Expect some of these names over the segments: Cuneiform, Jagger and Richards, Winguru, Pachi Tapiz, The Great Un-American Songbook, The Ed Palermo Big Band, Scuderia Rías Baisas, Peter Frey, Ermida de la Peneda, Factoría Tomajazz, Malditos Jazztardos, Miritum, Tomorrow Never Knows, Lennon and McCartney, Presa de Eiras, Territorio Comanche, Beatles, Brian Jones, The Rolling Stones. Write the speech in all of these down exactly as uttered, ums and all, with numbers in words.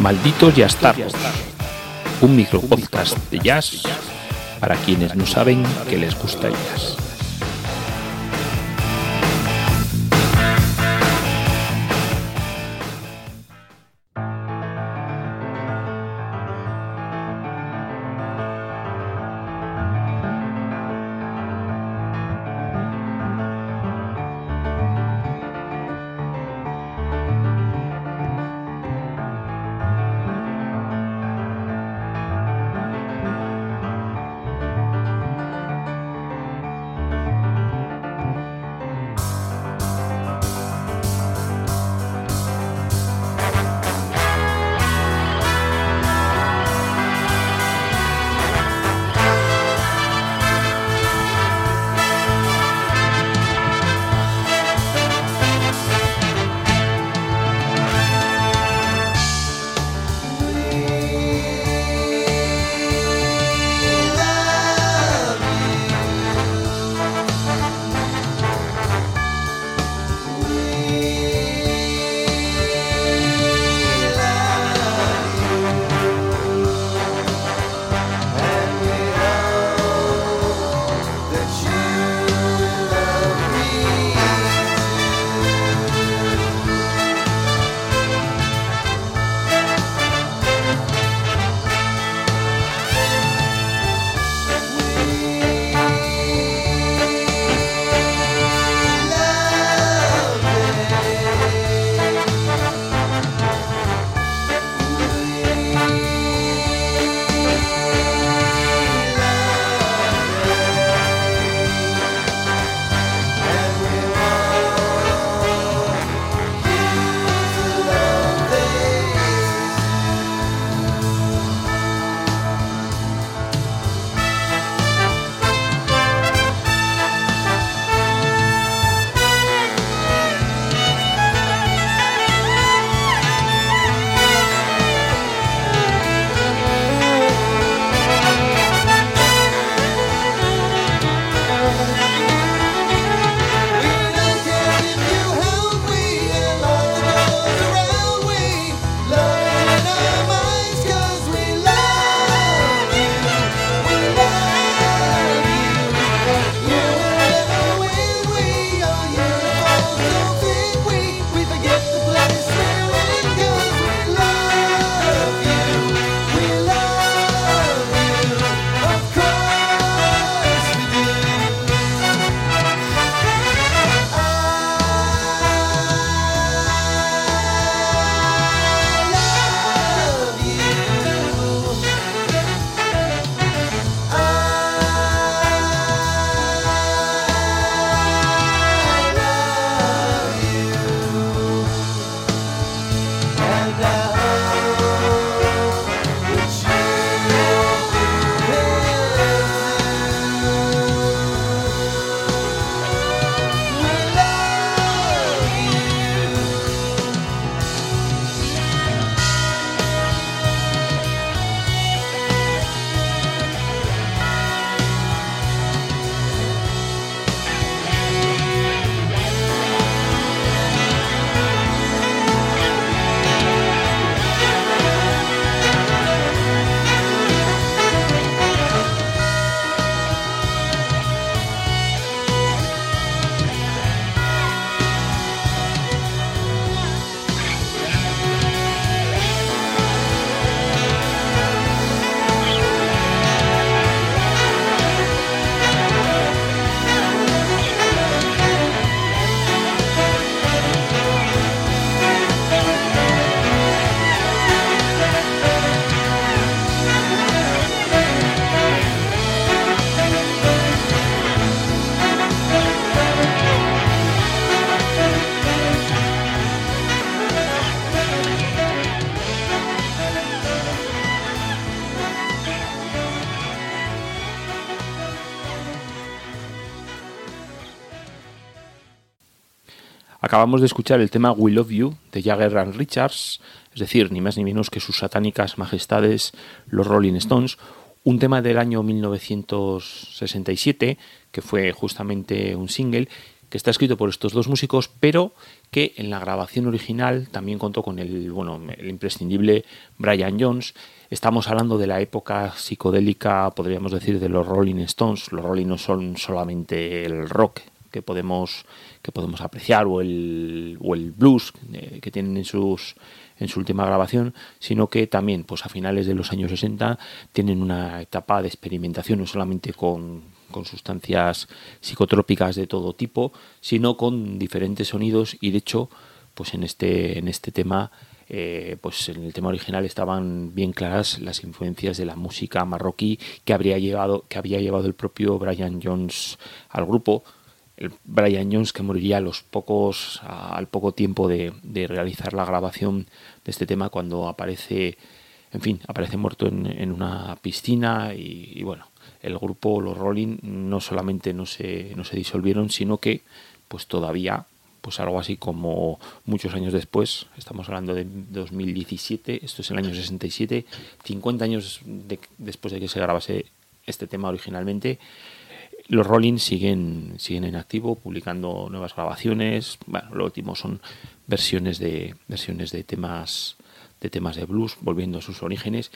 Malditos Jazztardos, un micropodcast de jazz para quienes no saben que les gusta el jazz. Acabamos de escuchar el tema We Love You de Jagger and Richards, es decir, ni más ni menos que sus satánicas majestades, los Rolling Stones, un tema del año mil novecientos sesenta y siete, que fue justamente un single, que está escrito por estos dos músicos, pero que en la grabación original también contó con el, bueno, el imprescindible Brian Jones. Estamos hablando de la época psicodélica, podríamos decir, de los Rolling Stones. Los Rolling no son solamente el rock que podemos, que podemos apreciar o el, o el blues que tienen en sus... en su última grabación, sino que también pues a finales de los años sesenta tienen una etapa de experimentación no solamente con, con sustancias psicotrópicas de todo tipo, sino con diferentes sonidos, y de hecho pues en este, en este tema eh, pues en el tema original estaban bien claras las influencias de la música marroquí que, habría llevado, que había llevado el propio Brian Jones al grupo. El Brian Jones, que moriría a los pocos, a, al poco tiempo de, de realizar la grabación de este tema, cuando aparece, en fin, aparece muerto en, en una piscina. Y, y bueno, el grupo, los Rolling, no solamente no se, no se disolvieron, sino que pues todavía, pues algo así como muchos años después, estamos hablando de dos mil diecisiete, esto es el año sesenta y siete, cincuenta años de, después de que se grabase este tema originalmente, los Rolling siguen, siguen en activo, publicando nuevas grabaciones. Bueno, lo último son versiones de versiones de temas de temas de blues, volviendo a sus orígenes.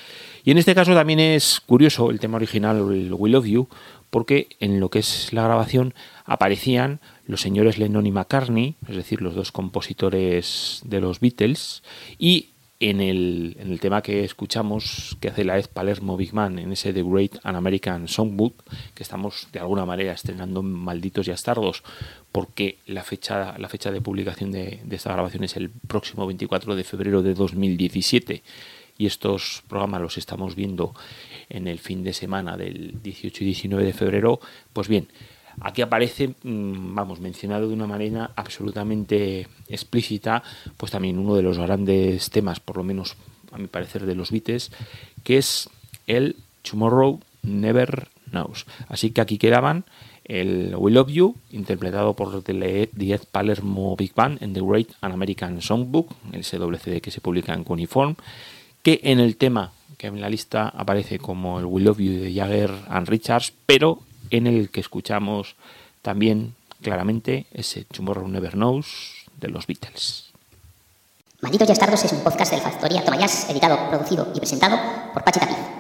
Y en este caso también es curioso el tema original, el We Love You, porque en lo que es la grabación aparecían los señores Lennon y McCartney, es decir, los dos compositores de los Beatles, y en el, en el tema que escuchamos, que hace la Ed Palermo Big Band, en ese The Great Un-American Songbook, que estamos de alguna manera estrenando en Malditos Jazztardos, porque la fecha, la fecha de publicación de, de esta grabación es el próximo veinticuatro de febrero de dos mil diecisiete, y estos programas los estamos viendo en el fin de semana del dieciocho y diecinueve de febrero, pues bien, aquí aparece, vamos, mencionado de una manera absolutamente explícita, pues también uno de los grandes temas, por lo menos a mi parecer, de los Beatles, que es el Tomorrow Never Knows. Así que aquí quedaban el We Love You, interpretado por The Ed Palermo Big Band en The Great Un-American Songbook, el C D que se publica en Cuneiform, que en el tema que en la lista aparece como el We Love You de Jagger and Richards, pero en el que escuchamos también claramente ese Tomorrow Never Knows de los Beatles. Malditos Jazztardos es un podcast del Factoría Tomajazz, editado, producido y presentado por Pachi Tapiz. Surrender.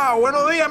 ¡Hola! ¡Buenos días,